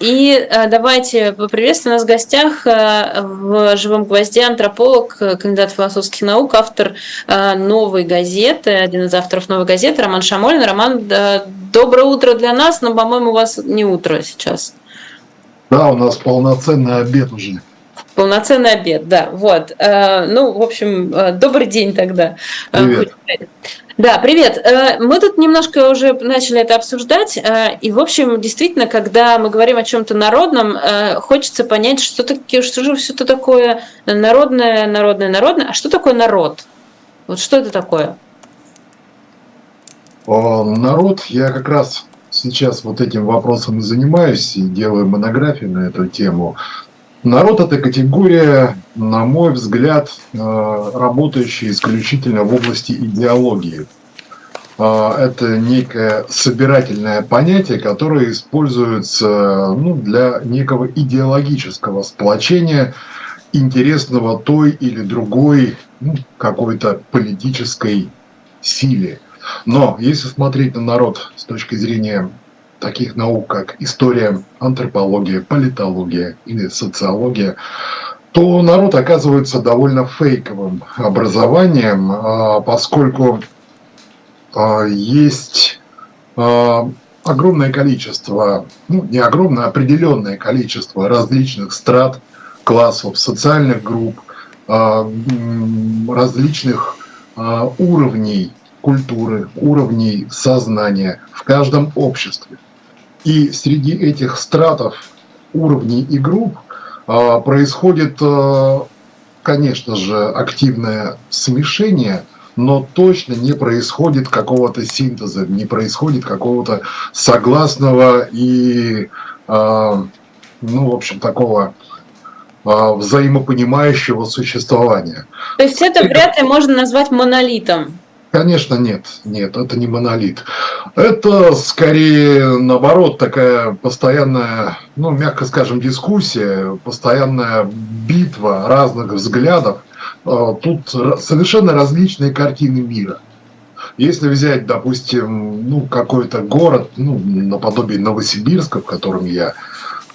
И давайте поприветствуем нас в гостях в «Живом гвозде» антрополог, кандидат философских наук, автор «Новой газеты», один из авторов «Новой газеты» Роман Шамолин. Роман, доброе утро для нас, но, по-моему, у вас не утро сейчас. Да, у нас полноценный обед уже. Полноценный обед, да, вот. Ну, в общем, добрый день тогда. Привет. Да, привет. Мы тут немножко уже начали это обсуждать, и, в общем, действительно, когда мы говорим о чем-то народном, хочется понять, что же все это такое народное, народное, народное. А что такое народ? Вот что это такое? Народ, я как раз сейчас вот этим вопросом и занимаюсь, и делаю монографию на эту тему. Народ – это категория, на мой взгляд, работающая исключительно в области идеологии. Это некое собирательное понятие, которое используется, ну, для некого идеологического сплочения, интересного той или другой, ну, какой-то политической силе. Но если смотреть на народ с точки зрения таких наук, как история, антропология, политология или социология, то народ оказывается довольно фейковым образованием, поскольку есть огромное количество, ну не огромное, а определенное количество различных страт, классов, социальных групп, различных уровней культуры, уровней сознания в каждом обществе. И среди этих стратов, уровней и групп происходит, конечно же, активное смешение, но точно не происходит какого-то синтеза, не происходит какого-то согласного и, ну, в общем, такого взаимопонимающего существования. То есть это вряд ли можно назвать монолитом? Конечно, нет, нет, это не монолит. Это скорее, наоборот, такая постоянная, ну, мягко скажем, дискуссия, постоянная битва разных взглядов. Тут совершенно различные картины мира. Если взять, допустим, ну, какой-то город, ну, наподобие Новосибирска, в котором я,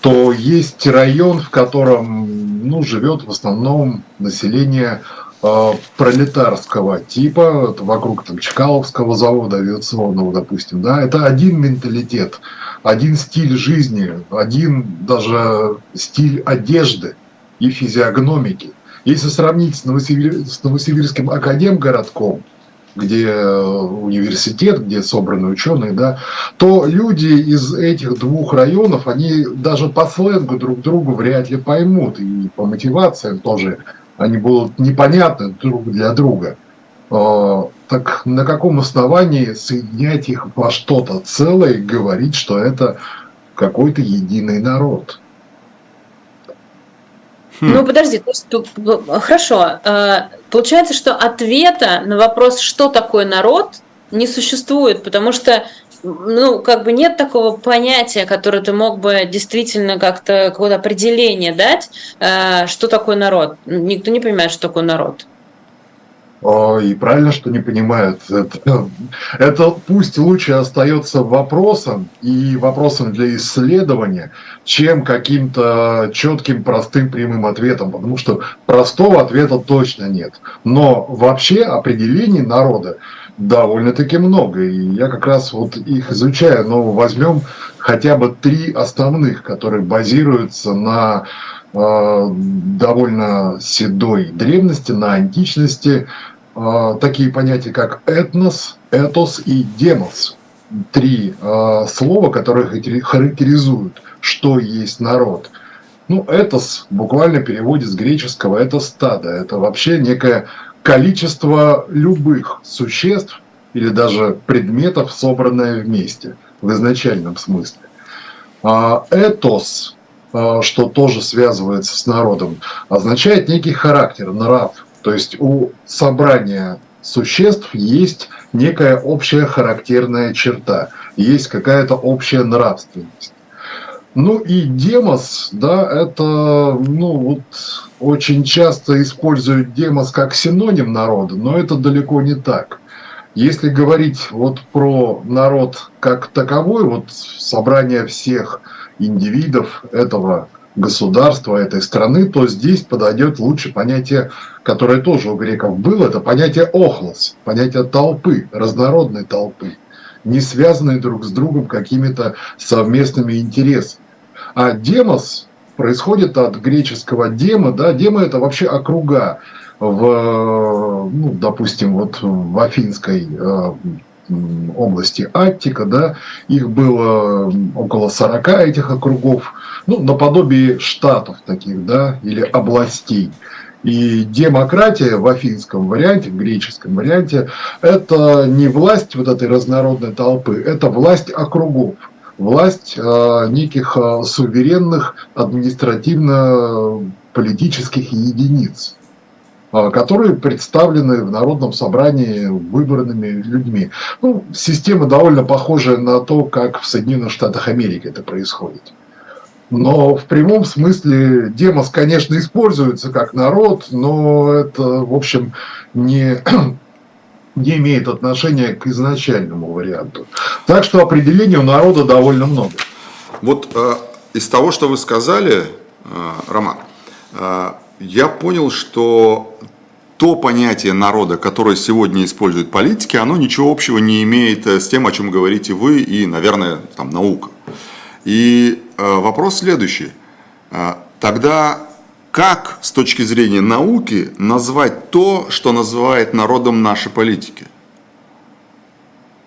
то есть район, в котором, ну, живет в основном население пролетарского типа, вокруг там Чкаловского завода, авиационного, допустим, да, это один менталитет, один стиль жизни, один даже стиль одежды и физиогномики. Если сравнить с Новосибирским академгородком, где университет, где собраны ученые, да, то люди из этих двух районов, они даже по сленгу друг другу вряд ли поймут, и по мотивациям тоже они будут непонятны друг для друга. Так на каком основании соединять их во что-то целое и говорить, что это какой-то единый народ? Ну, подожди, то есть, хорошо. Получается, что ответа на вопрос, что такое народ, не существует, потому что, ну, как бы нет такого понятия, которое ты мог бы действительно как-то какое-то определение дать, что такое народ. Никто не понимает, что такое народ. И правильно, что не понимают. Это пусть лучше остается вопросом и вопросом для исследования, чем каким-то четким, простым, прямым ответом, потому что простого ответа точно нет. Но вообще определений народа довольно-таки много, и я как раз вот их изучаю, но возьмем хотя бы три основных, которые базируются на довольно седой древности, на античности, такие понятия, как этнос, этос и демос. Три слова, которые характеризуют, что есть народ. Ну, этос буквально в переводе с греческого это стадо, это вообще некое количество любых существ или даже предметов, собранное вместе, в изначальном смысле. Этос, что тоже связывается с народом, означает некий характер, нрав. То есть у собрания существ есть некая общая характерная черта, есть какая-то общая нравственность. Ну и демос, да, это, ну вот, очень часто используют демос как синоним народа, но это далеко не так. Если говорить вот про народ как таковой, вот собрание всех индивидов этого государства, этой страны, то здесь подойдет лучше понятие, которое тоже у греков было, это понятие охлос, понятие толпы, разнородной толпы, не связанные друг с другом какими-то совместными интересами. А демос происходит от греческого дема, да, дема — это вообще округа, в, ну, допустим, вот в Афинской области Аттика, да, их было около 40 этих округов, ну, наподобие штатов таких, да, или областей. И демократия в афинском варианте, в греческом варианте, это не власть вот этой разнородной толпы, это власть округов, власть неких суверенных административно-политических единиц, которые представлены в Народном собрании выбранными людьми. Ну, система довольно похожая на то, как в Соединенных Штатах Америки это происходит. Но в прямом смысле демос, конечно, используется как народ, но это, в общем, не имеет отношения к изначальному варианту. Так что определений у народа довольно много. Вот из того, что вы сказали, Роман, я понял, что то понятие народа, которое сегодня используют политики, оно ничего общего не имеет с тем, о чем говорите вы и, наверное, там, наука. И вопрос следующий. Тогда как с точки зрения науки назвать то, что называет народом наши политики?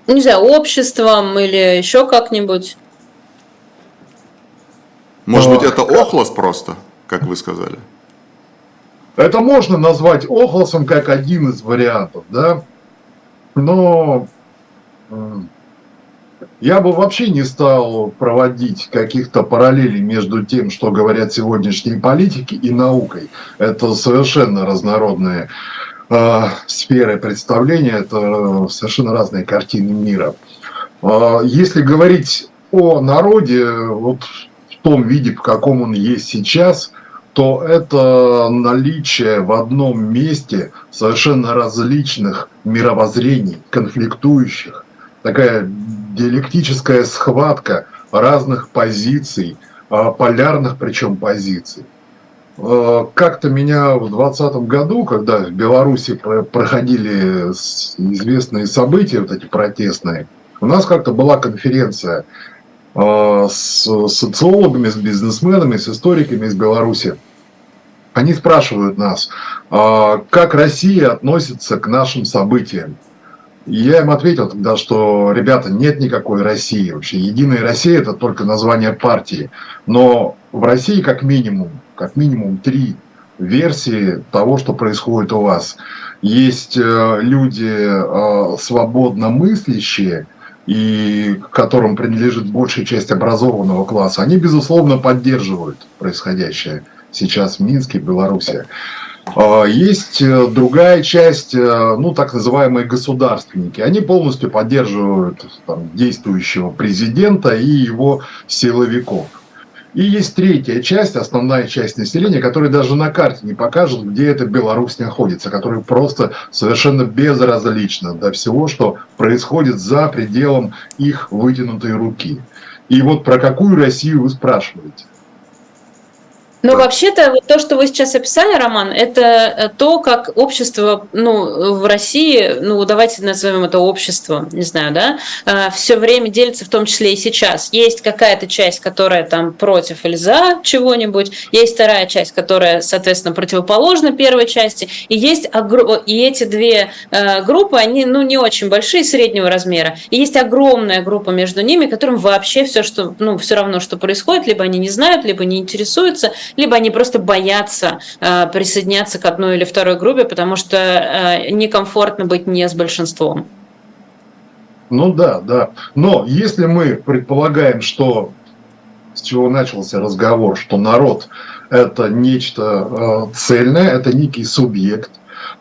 Не знаю, обществом или еще как-нибудь. Может быть, это охлос просто, как вы сказали? Это можно назвать охлосом как один из вариантов, да? Но... я бы вообще не стал проводить каких-то параллелей между тем, что говорят сегодняшние политики, и наукой. Это совершенно разнородные сферы представления, это совершенно разные картины мира. Если говорить о народе вот в том виде, в каком он есть сейчас, то это наличие в одном месте совершенно различных мировоззрений, конфликтующих. Такая диалектическая схватка разных позиций, полярных причем позиций. Как-то меня в 2020 году, когда в Беларуси проходили известные события, вот эти протестные, у нас как-то была конференция с социологами, с бизнесменами, с историками из Беларуси. Они спрашивают нас, как Россия относится к нашим событиям. Я им ответил тогда, что, ребята, нет никакой России вообще. Единая Россия – это только название партии. Но в России как минимум три версии того, что происходит у вас. Есть люди свободно мыслящие, и к которым принадлежит большая часть образованного класса. Они, безусловно, поддерживают происходящее сейчас в Минске, Беларуси. Есть другая часть, ну, так называемые государственники. Они полностью поддерживают там действующего президента и его силовиков. И есть третья часть, основная часть населения, которая даже на карте не покажет, где эта Беларусь находится, которая просто совершенно безразлична до всего, что происходит за пределом их вытянутой руки. И вот про какую Россию вы спрашиваете? Но вообще-то вот то, что вы сейчас описали, Роман, это то, как общество, ну, в России, ну, давайте назовем это общество, не знаю, да, все время делится, в том числе и сейчас. Есть какая-то часть, которая там против или за чего-нибудь, есть вторая часть, которая, соответственно, противоположна первой части, и есть эти две группы, они, ну, не очень большие, среднего размера, и есть огромная группа между ними, которым вообще все, что, ну, все равно, что происходит, либо они не знают, либо не интересуются, либо они просто боятся присоединяться к одной или второй группе, потому что некомфортно быть не с большинством. Ну да, да. Но если мы предполагаем, что с чего начался разговор, что народ – это нечто цельное, это некий субъект,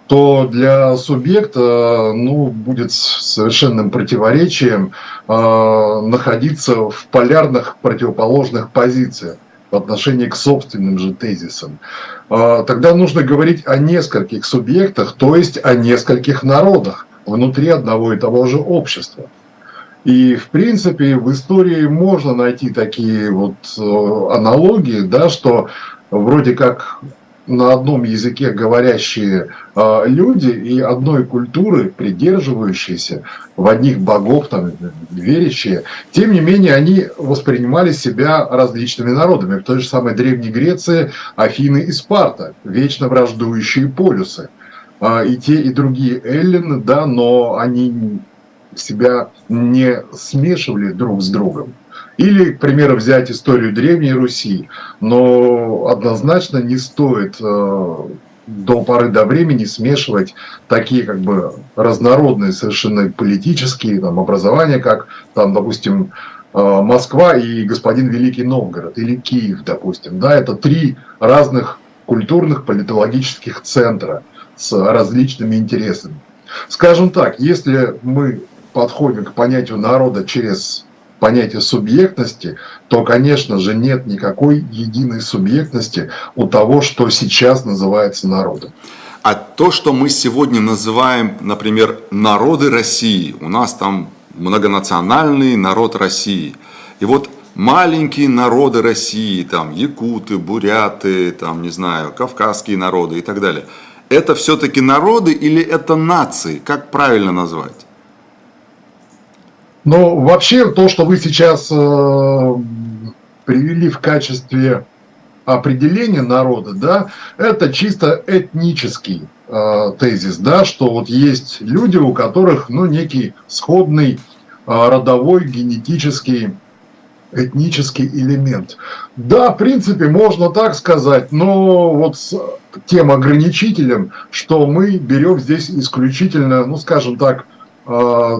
то для субъекта, ну, будет совершенным противоречием находиться в полярных противоположных позициях в отношении к собственным же тезисам. Тогда нужно говорить о нескольких субъектах, то есть о нескольких народах, внутри одного и того же общества. И, в принципе, в истории можно найти такие вот аналогии, да, что вроде как на одном языке говорящие люди и одной культуры придерживающиеся, в одних богов там, верящие, тем не менее они воспринимали себя различными народами. В той же самой Древней Греции Афины и Спарта, вечно враждующие полюсы. И те, и другие эллины, да, но они себя не смешивали друг с другом. Или, к примеру, взять историю Древней Руси, но однозначно не стоит до поры до времени смешивать такие как бы разнородные совершенно политические там, образования, как, там, допустим, Москва и господин Великий Новгород, или Киев, допустим. Да, это три разных культурных политологических центра с различными интересами. Скажем так, если мы подходим к понятию народа через понятие субъектности, то, конечно же, нет никакой единой субъектности у того, что сейчас называется народом. А то, что мы сегодня называем, например, народы России, у нас там многонациональный народ России, и вот маленькие народы России, там якуты, буряты, там, не знаю, кавказские народы и так далее, это все-таки народы или это нации? Как правильно назвать? Но вообще то, что вы сейчас привели в качестве определения народа, да, это чисто этнический тезис, да, что вот есть люди, у которых ну, некий сходный родовой, генетический, этнический элемент. Да, в принципе, можно так сказать, но вот с тем ограничителем, что мы берем здесь исключительно, ну, скажем так,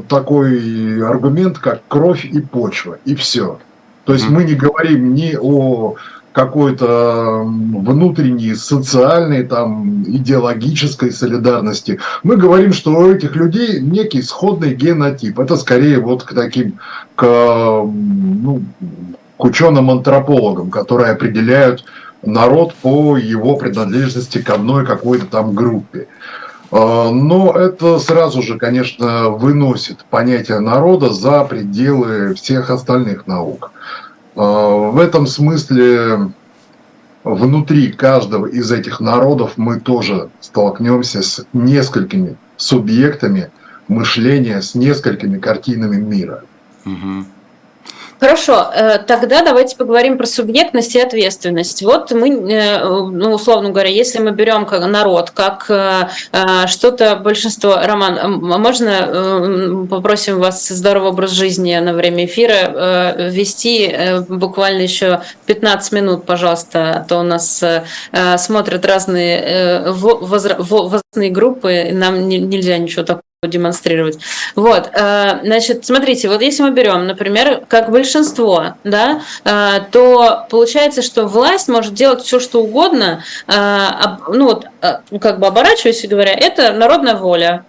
такой аргумент, как кровь и почва, и все. То есть мы не говорим ни о какой-то внутренней, социальной, там, идеологической солидарности. Мы говорим, что у этих людей некий сходный генотип. Это скорее вот к таким, ну, к ученым-антропологам, которые определяют народ по его принадлежности к одной какой-то там группе. Но это сразу же, конечно, выносит понятие народа за пределы всех остальных наук. В этом смысле внутри каждого из этих народов мы тоже столкнемся с несколькими субъектами мышления, с несколькими картинами мира. Угу. Хорошо, тогда давайте поговорим про субъектность и ответственность. Вот мы, ну, условно говоря, если мы берем как народ, как что-то большинство... Роман, можно попросим вас здоровый образ жизни на время эфира вести буквально еще 15 минут, пожалуйста, а то у нас смотрят разные возрастные группы, и нам нельзя ничего такого демонстрировать. Вот, значит, смотрите, вот если мы берем, например, как большинство, да, то получается, что власть может делать все, что угодно, ну вот, как бы оборачиваясь и говоря, это народная воля.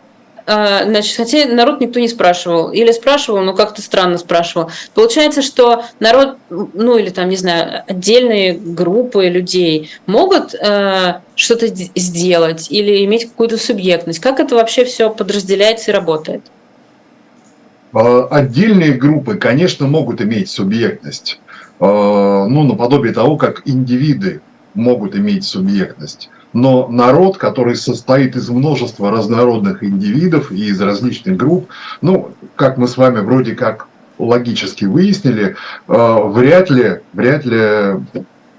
Значит, хотя народ никто не спрашивал, или спрашивал, но как-то странно спрашивал. Получается, что народ, ну или там, не знаю, отдельные группы людей могут что-то сделать или иметь какую-то субъектность. Как это вообще все подразделяется и работает? Отдельные группы, конечно, могут иметь субъектность, ну, наподобие того, как индивиды могут иметь субъектность. Но народ, который состоит из множества разнородных индивидов и из различных групп, ну, как мы с вами вроде как логически выяснили, вряд ли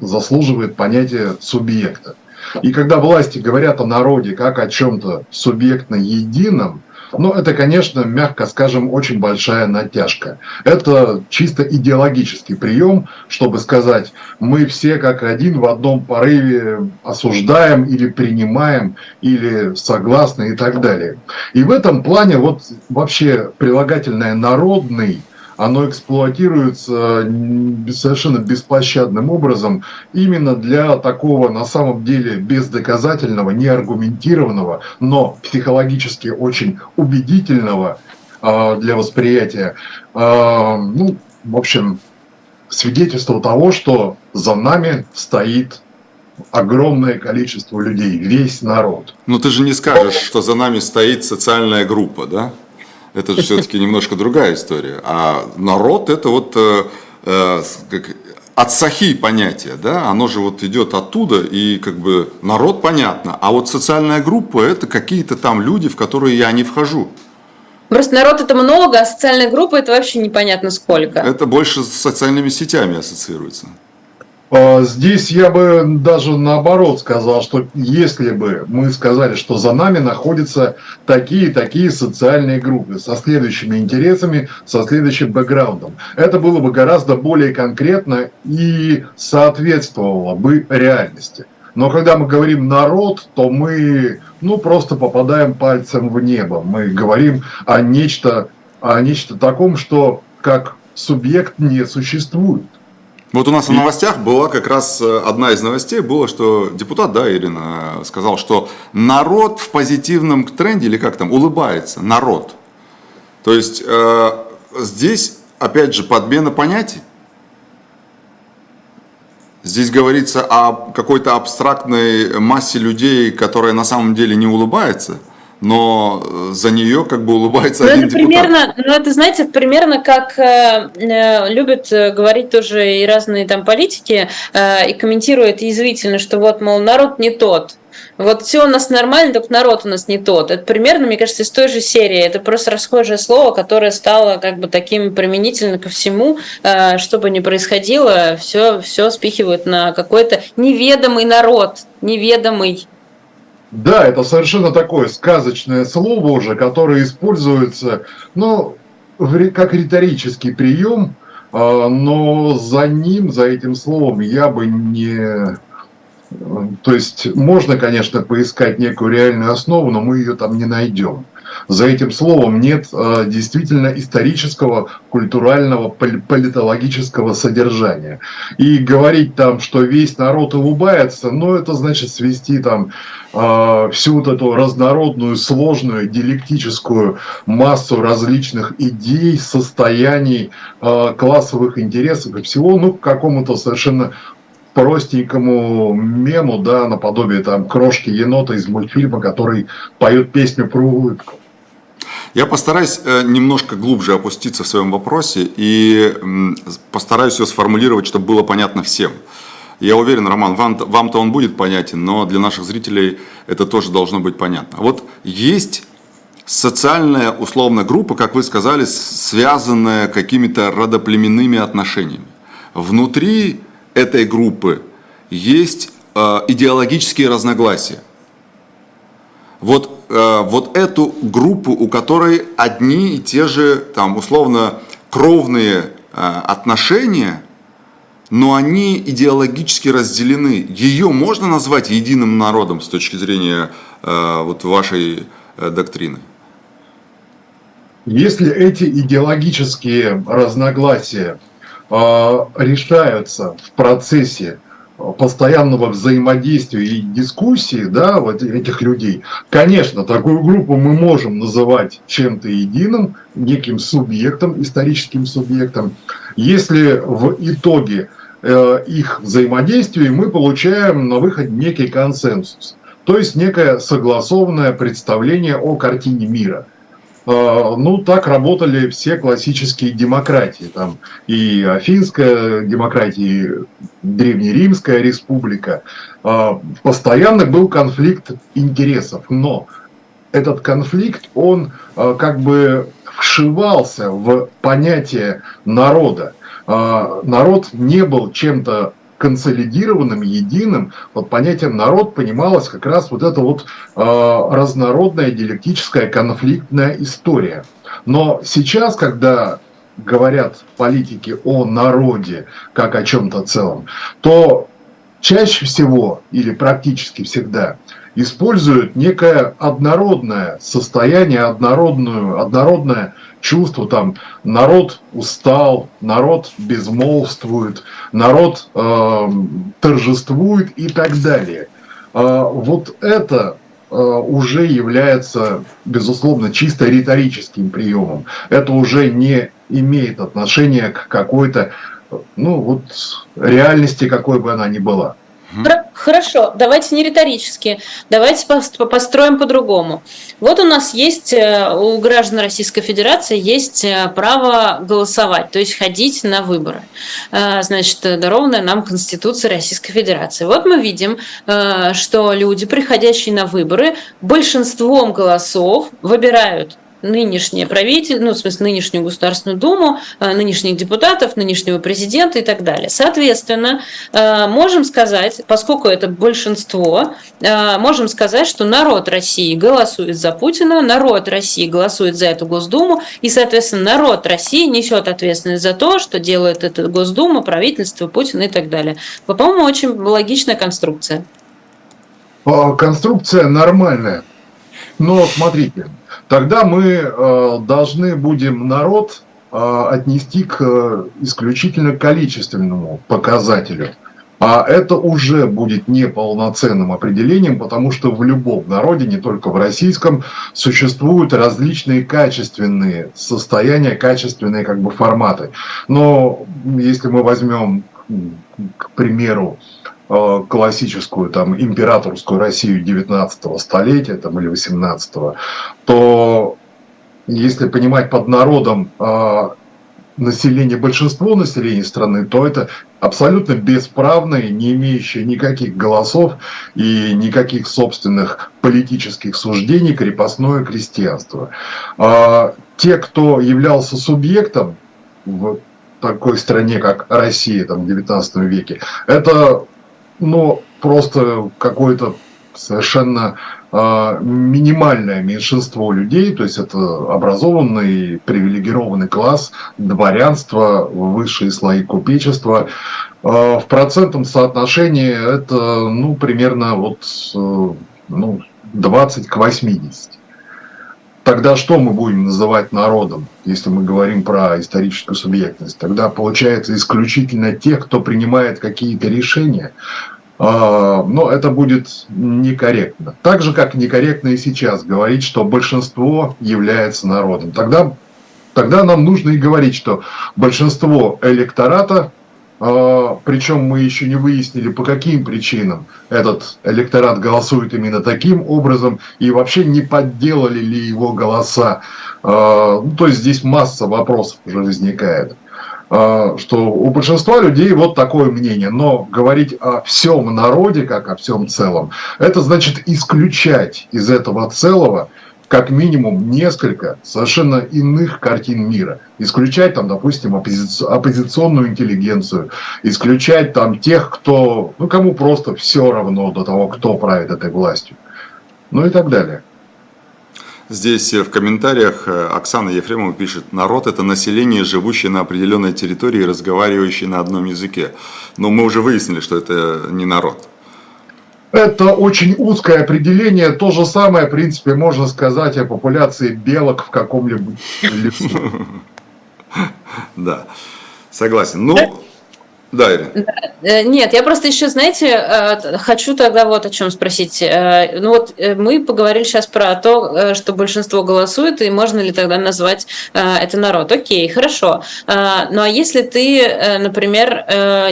заслуживает понятия субъекта. И когда власти говорят о народе как о чем-то субъектно едином, ну, это, конечно, мягко скажем, очень большая натяжка. Это чисто идеологический прием, чтобы сказать, мы все как один в одном порыве осуждаем или принимаем, или согласны и так далее. И в этом плане вот вообще прилагательное «народный» оно эксплуатируется совершенно беспощадным образом именно для такого, на самом деле, бездоказательного, неаргументированного, но психологически очень убедительного для восприятия, ну, в общем, свидетельства того, что за нами стоит огромное количество людей, весь народ. Но ты же не скажешь, что за нами стоит социальная группа, да? Это же все-таки немножко другая история. А народ — это вот как отсахи понятие, да? Оно же вот идет оттуда, и как бы народ понятно. А вот социальная группа — это какие-то там люди, в которые я не вхожу. Просто народ — это много, а социальная группа — это вообще непонятно сколько. Это больше с социальными сетями ассоциируется. Здесь я бы даже наоборот сказал, что если бы мы сказали, что за нами находятся такие социальные группы со следующими интересами, со следующим бэкграундом, это было бы гораздо более конкретно и соответствовало бы реальности. Но когда мы говорим «народ», то мы просто попадаем пальцем в небо. Мы говорим о нечто таком, что как субъект не существует. Вот у нас в новостях была как раз одна из новостей, было, что депутат, да, Ирина, сказал, что народ в позитивном тренде, или как там, улыбается, народ. То есть здесь, опять же, подмена понятий. Здесь говорится о какой-то абстрактной массе людей, которая на самом деле не улыбается, но за нее как бы улыбается один депутат. Примерно, это, знаете, примерно как любят говорить тоже и разные там политики, и комментируют язвительно, что вот, мол, народ не тот. Вот все у нас нормально, только народ у нас не тот. Это примерно, мне кажется, из той же серии. Это просто расхожее слово, которое стало как бы таким применительным ко всему, что бы ни происходило, все спихивают на какой-то неведомый народ, неведомый. Да, это совершенно такое сказочное слово уже, которое используется, как риторический прием, но за этим словом я бы не... То есть можно, конечно, поискать некую реальную основу, но мы ее там не найдем. За этим словом нет действительно исторического, культурального, политологического содержания. И говорить там, что весь народ улыбается, это значит свести там всю вот эту разнородную, сложную, диалектическую массу различных идей, состояний, классовых интересов и всего, к какому-то совершенно... простенькому мему, да, наподобие там крошки енота из мультфильма, который поет песню про улыбку. Я постараюсь немножко глубже опуститься в своем вопросе и постараюсь ее сформулировать, чтобы было понятно всем. Я уверен, Роман, вам-то он будет понятен, но для наших зрителей это тоже должно быть понятно. Вот есть социальная, условно, группа, как вы сказали, связанная какими-то родоплеменными отношениями. Внутри этой группы есть идеологические разногласия. Вот эту группу, у которой одни и те же, там, условно, кровные отношения, но они идеологически разделены. Ее можно назвать единым народом с точки зрения вашей доктрины? Если эти идеологические разногласия решаются в процессе постоянного взаимодействия и дискуссии, да, вот этих людей, конечно, такую группу мы можем называть чем-то единым, неким субъектом, историческим субъектом, если в итоге их взаимодействия мы получаем на выходе некий консенсус, то есть некое согласованное представление о картине мира. Так работали все классические демократии, там и афинская демократия, и древнеримская республика. Постоянно был конфликт интересов, но этот конфликт, он как бы вшивался в понятие народа. Народ не был чем-то консолидированным, единым. Под понятием «народ» понималась как раз вот эта вот разнородная, диалектическая, конфликтная история. Но сейчас, когда говорят политики о народе как о чем-то целом, то чаще всего или практически всегда используют некое однородное состояние, однородное чувство, там народ устал, народ безмолвствует, народ торжествует и так далее. Вот это уже является, безусловно, чисто риторическим приемом. Это уже не имеет отношения к какой-то реальности, какой бы она ни была. Хорошо, давайте не риторически, давайте построим по-другому. Вот у нас есть, у граждан Российской Федерации есть право голосовать, то есть ходить на выборы. Значит, дарованная нам Конституция Российской Федерации. Вот мы видим, что люди, приходящие на выборы, большинством голосов выбирают нынешнее правительство, ну, в смысле, нынешнюю Государственную Думу, нынешних депутатов, нынешнего президента и так далее. Соответственно, можем сказать, поскольку это большинство, можем сказать, что народ России голосует за Путина, народ России голосует за эту Госдуму, и, соответственно, народ России несет ответственность за то, что делает эта Госдума, правительство, Путина и так далее. По-моему, очень логичная конструкция. Конструкция нормальная. Но смотрите, тогда мы должны будем народ отнести к исключительно количественному показателю. А это уже будет неполноценным определением, потому что в любом народе, не только в российском, существуют различные качественные состояния, качественные как бы форматы. Но если мы возьмем, к примеру, классическую там императорскую Россию 19 столетия там, или 18-го, то если понимать под народом население, большинство населения страны, то это абсолютно бесправные, не имеющие никаких голосов и никаких собственных политических суждений крепостное крестьянство. Те, кто являлся субъектом в такой стране, как Россия там, в 19 веке, это но просто какое-то совершенно минимальное меньшинство людей, то есть это образованный, привилегированный класс, дворянство, высшие слои купечества. В процентном соотношении это ну, примерно вот, ну, 20 к 80. Тогда что мы будем называть народом, если мы говорим про историческую субъектность? Тогда получается исключительно те, кто принимает какие-то решения. Но это будет некорректно. Так же, как некорректно и сейчас говорить, что большинство является народом. Тогда нам нужно и говорить, что большинство электората, причем мы еще не выяснили, по каким причинам этот электорат голосует именно таким образом, и вообще не подделали ли его голоса. То есть здесь масса вопросов уже возникает. Что у большинства людей вот такое мнение, но говорить о всем народе, как о всем целом, это значит исключать из этого целого как минимум несколько совершенно иных картин мира. Исключать, там, допустим, оппозиционную интеллигенцию, исключать там тех, кто, ну, кому просто все равно до того, кто правит этой властью, ну и так далее. Здесь в комментариях Оксана Ефремова пишет: народ – это население, живущее на определенной территории и разговаривающее на одном языке. Но мы уже выяснили, что это не народ. Это очень узкое определение. То же самое, в принципе, можно сказать о популяции белок в каком-либо лесу. Да, согласен. Ну, да, Ирина. Нет, я просто еще, знаете, хочу тогда вот о чем спросить. Ну вот мы поговорили сейчас про то, что большинство голосует, и можно ли тогда назвать это народ. Окей, хорошо. Ну а если ты, например,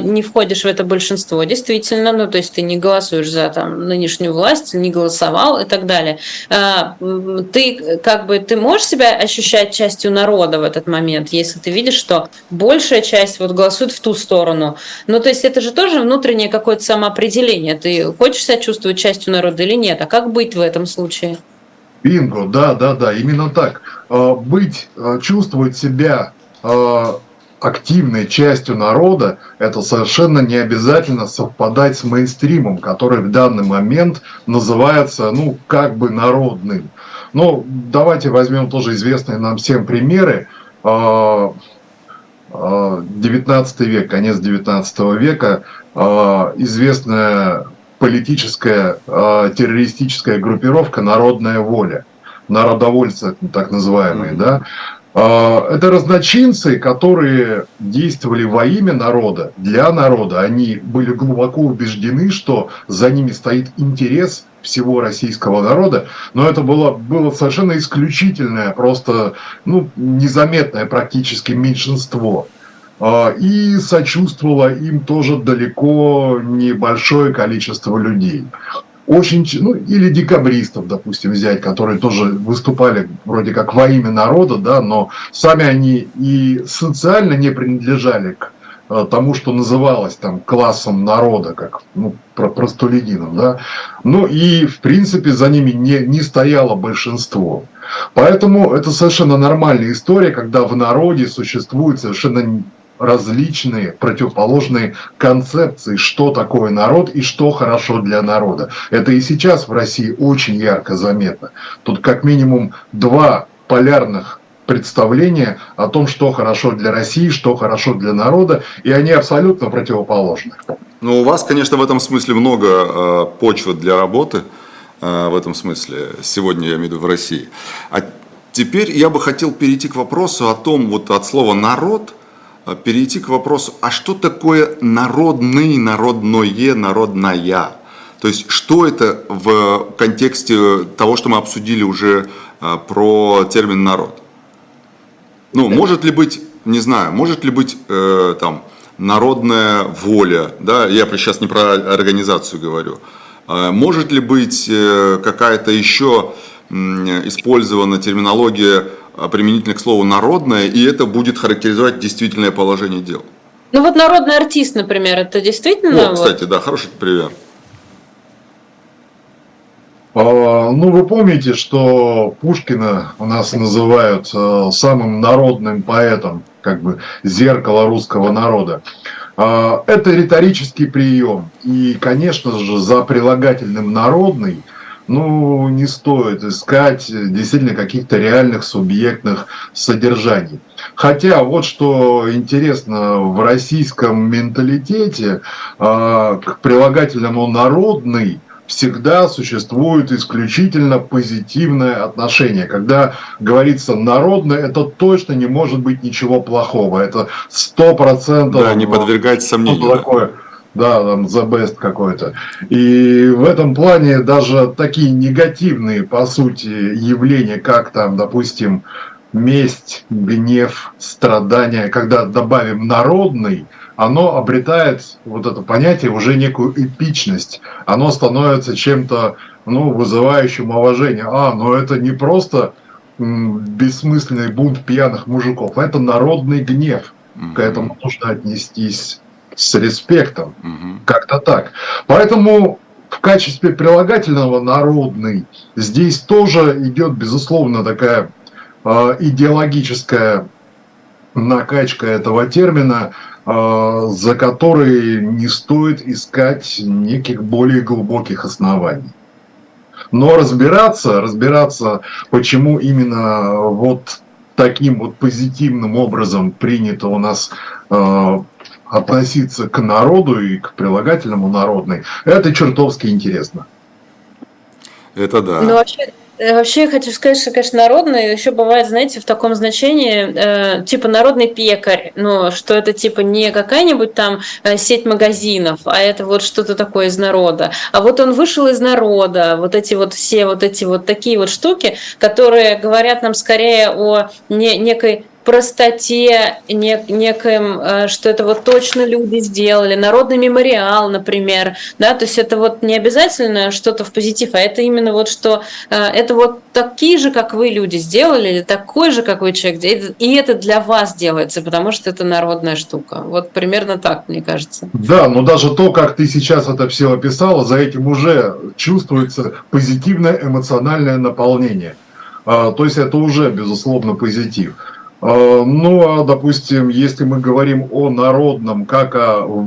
не входишь в это большинство, действительно, ну то есть ты не голосуешь за там нынешнюю власть, не голосовал и так далее, ты как бы, ты можешь себя ощущать частью народа в этот момент, если ты видишь, что большая часть вот голосует в ту сторону? Ну, то есть это же тоже внутреннее какое-то самоопределение. Ты хочешь себя чувствовать частью народа или нет? А как быть в этом случае? Бинго, да, именно так. Быть, чувствовать себя активной частью народа, это совершенно не обязательно совпадать с мейнстримом, который в данный момент называется, ну, как бы народным. Ну, давайте возьмем тоже известные нам всем примеры. 19 век, конец 19 века, известная политическая террористическая группировка «Народная воля», народовольцы так называемые, да? Это разночинцы, которые действовали во имя народа, для народа. Они были глубоко убеждены, что за ними стоит интерес всего российского народа, но это было совершенно исключительное, просто, ну, незаметное практически меньшинство. и сочувствовало им тоже далеко небольшое количество людей. Очень, ну, или декабристов, допустим, взять, которые тоже выступали вроде как во имя народа, да, но сами они и социально не принадлежали к тому, что называлось там классом народа, как, ну, простолюдином, да. Ну и в принципе за ними не стояло большинство. Поэтому это совершенно нормальная история, когда в народе существуют совершенно различные противоположные концепции, что такое народ и что хорошо для народа. Это и сейчас в России очень ярко заметно. Тут как минимум два полярных представления о том, что хорошо для России, что хорошо для народа, и они абсолютно противоположны. Ну, у вас, конечно, в этом смысле много почвы для работы, в этом смысле, сегодня я имею в виду в России. А теперь я бы хотел перейти к вопросу о том, вот от слова «народ», перейти к вопросу, а что такое народный, народное, народная? То есть, что это в контексте того, что мы обсудили уже про термин «народ»? Ну, может ли быть, не знаю, может ли быть там народная воля, да, я сейчас не про организацию говорю, может ли быть какая-то еще использована терминология применительно к слову народная, и это будет характеризовать действительное положение дел? Ну вот народный артист, например, это действительно... О, кстати, да, хороший пример. Ну, вы помните, что Пушкина у нас называют самым народным поэтом, как бы зеркало русского народа. Это риторический прием. И, конечно же, за прилагательным «народный», ну, не стоит искать действительно каких-то реальных субъектных содержаний. Хотя вот что интересно, в российском менталитете к прилагательному «народный» всегда существует исключительно позитивное отношение. Когда говорится «народное», это точно не может быть ничего плохого. Это 100%... Да, не подвергается сомнению. Такое, да, там the best какой-то. И в этом плане даже такие негативные, по сути, явления, как там, допустим, месть, гнев, страдания, когда добавим «народный», оно обретает, вот это понятие, уже некую эпичность. Оно становится чем-то, ну, вызывающим уважение. А, ну это не просто бессмысленный бунт пьяных мужиков, это народный гнев. К этому нужно отнестись с респектом. Как-то так. Поэтому в качестве прилагательного «народный» здесь тоже идет, безусловно, такая идеологическая накачка этого термина, за которые не стоит искать неких более глубоких оснований. Но разбираться, почему именно вот таким вот позитивным образом принято у нас относиться к народу и к прилагательному «народный», это чертовски интересно. Это да. Ну, вообще, я хочу сказать, что, конечно, народный еще бывает, знаете, в таком значении, типа народный пекарь, ну, что это типа не какая-нибудь там сеть магазинов, а это вот что-то такое из народа. А вот он вышел из народа, вот эти вот все вот эти вот такие вот штуки, которые говорят нам скорее о некой простоте, некоем, что это вот точно люди сделали, народный мемориал, например, да, то есть это вот не обязательно что-то в позитив, а это именно вот что, это вот такие же, как вы, люди сделали, или такой же, как вы человек, и это для вас делается, потому что это народная штука. Вот примерно так, мне кажется. Да, но даже то, как ты сейчас это все описала, за этим уже чувствуется позитивное эмоциональное наполнение. То есть это уже, безусловно, позитив. Ну, а, допустим, если мы говорим о народном, как о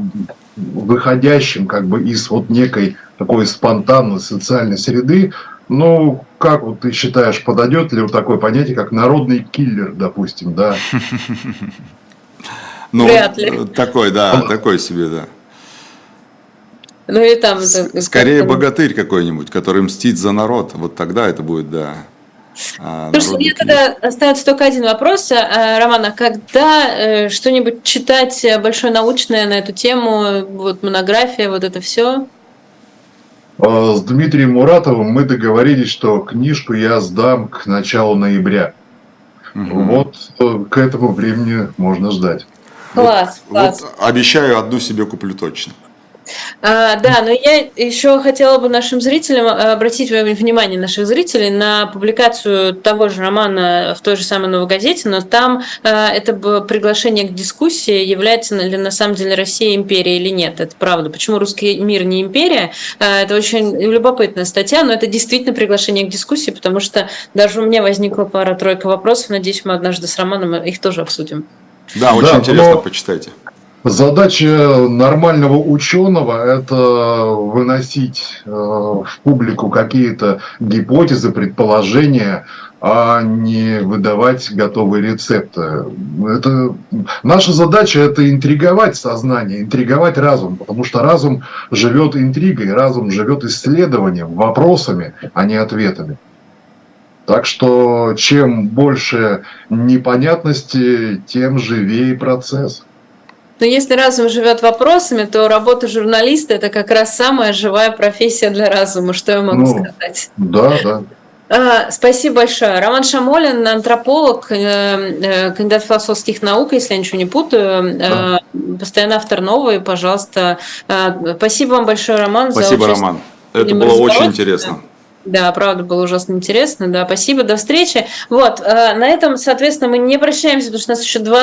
выходящем как бы из вот некой такой спонтанной социальной среды, ну, как вот ты считаешь, подойдет ли вот такое понятие, как народный киллер, допустим, да? Ну, такой, да, такой себе, да. Ну, и там... Скорее богатырь какой-нибудь, который мстит за народ, вот тогда это будет, да. Потому что мне тогда остается только один вопрос, Роман, а когда что-нибудь читать большое научное на эту тему, вот монография, вот это все? С Дмитрием Муратовым мы договорились, что книжку я сдам к началу ноября. Вот к этому времени можно ждать. Класс, вот, класс. Вот обещаю, одну себе куплю точно. Да, но я еще хотела бы нашим зрителям обратить внимание наших зрителей на публикацию того же романа в той же самой «Новой газете», но там это приглашение к дискуссии, является ли на самом деле Россия империей или нет. Это правда. Почему русский мир не империя? Это очень любопытная статья, но это действительно приглашение к дискуссии, потому что даже у меня возникла пара-тройка вопросов. Надеюсь, мы однажды с Романом их тоже обсудим. Да, очень интересно, но... почитайте. Задача нормального ученого – это выносить в публику какие-то гипотезы, предположения, а не выдавать готовые рецепты. Это... Наша задача – это интриговать сознание, интриговать разум, потому что разум живет интригой, разум живет исследованием, вопросами, а не ответами. Так что чем больше непонятности, тем живее процесс. Но если разум живет вопросами, то работа журналиста – это как раз самая живая профессия для разума, что я могу сказать. Да, да. Спасибо большое. Роман Шамолин, антрополог, кандидат философских наук, если я ничего не путаю, да. Постоянно автор «Новой», пожалуйста. Спасибо вам большое, Роман. Спасибо, Роман. Это было очень интересно. Да, правда, было ужасно интересно. Да, спасибо, до встречи. Вот, на этом, соответственно, мы не прощаемся, потому что у нас еще 20.